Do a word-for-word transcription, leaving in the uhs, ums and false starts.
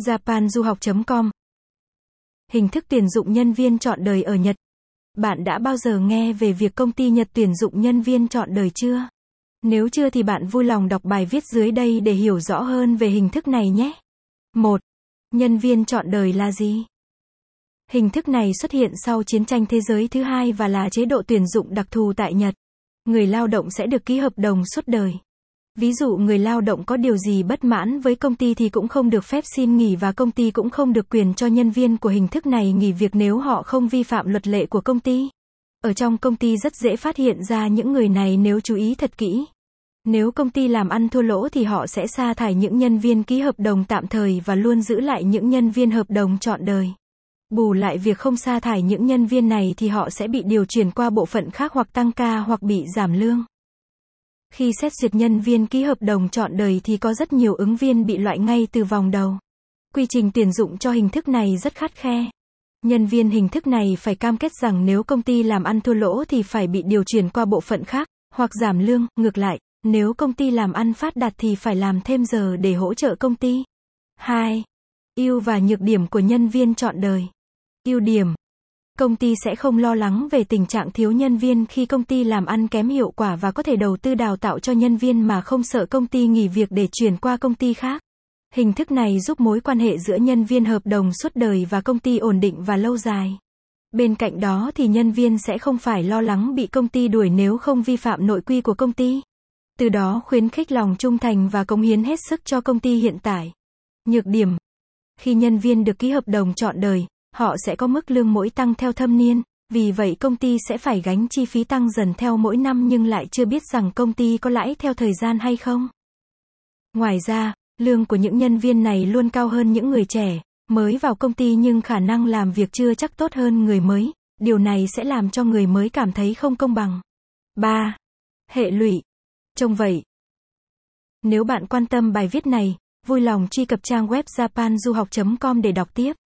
Japan Du Học chấm com Hình thức tuyển dụng nhân viên trọn đời ở Nhật. Bạn đã bao giờ nghe về việc công ty Nhật tuyển dụng nhân viên trọn đời chưa? Nếu chưa thì bạn vui lòng đọc bài viết dưới đây để hiểu rõ hơn về hình thức này nhé. một. Nhân viên trọn đời là gì? Hình thức này xuất hiện sau Chiến tranh Thế giới thứ hai và là chế độ tuyển dụng đặc thù tại Nhật. Người lao động sẽ được ký hợp đồng suốt đời. Ví dụ người lao động có điều gì bất mãn với công ty thì cũng không được phép xin nghỉ và công ty cũng không được quyền cho nhân viên của hình thức này nghỉ việc nếu họ không vi phạm luật lệ của công ty. Ở trong công ty rất dễ phát hiện ra những người này nếu chú ý thật kỹ. Nếu công ty làm ăn thua lỗ thì họ sẽ sa thải những nhân viên ký hợp đồng tạm thời và luôn giữ lại những nhân viên hợp đồng trọn đời. Bù lại việc không sa thải những nhân viên này thì họ sẽ bị điều chuyển qua bộ phận khác hoặc tăng ca hoặc bị giảm lương. Khi xét duyệt nhân viên ký hợp đồng trọn đời thì có rất nhiều ứng viên bị loại ngay từ vòng đầu. Quy trình tuyển dụng cho hình thức này rất khắt khe. Nhân viên hình thức này phải cam kết rằng nếu công ty làm ăn thua lỗ thì phải bị điều chuyển qua bộ phận khác, hoặc giảm lương, ngược lại, nếu công ty làm ăn phát đạt thì phải làm thêm giờ để hỗ trợ công ty. hai. Ưu và nhược điểm của nhân viên trọn đời. Ưu điểm. Công ty sẽ không lo lắng về tình trạng thiếu nhân viên khi công ty làm ăn kém hiệu quả và có thể đầu tư đào tạo cho nhân viên mà không sợ công ty nghỉ việc để chuyển qua công ty khác. Hình thức này giúp mối quan hệ giữa nhân viên hợp đồng suốt đời và công ty ổn định và lâu dài. Bên cạnh đó thì nhân viên sẽ không phải lo lắng bị công ty đuổi nếu không vi phạm nội quy của công ty. Từ đó khuyến khích lòng trung thành và cống hiến hết sức cho công ty hiện tại. Nhược điểm. Khi nhân viên được ký hợp đồng trọn đời, họ sẽ có mức lương mỗi tăng theo thâm niên, vì vậy công ty sẽ phải gánh chi phí tăng dần theo mỗi năm nhưng lại chưa biết rằng công ty có lãi theo thời gian hay không. Ngoài ra, lương của những nhân viên này luôn cao hơn những người trẻ, mới vào công ty nhưng khả năng làm việc chưa chắc tốt hơn người mới, điều này sẽ làm cho người mới cảm thấy không công bằng. ba. Hệ lụy. Trông vậy. Nếu bạn quan tâm bài viết này, vui lòng truy cập trang web Japan Du Học chấm com để đọc tiếp.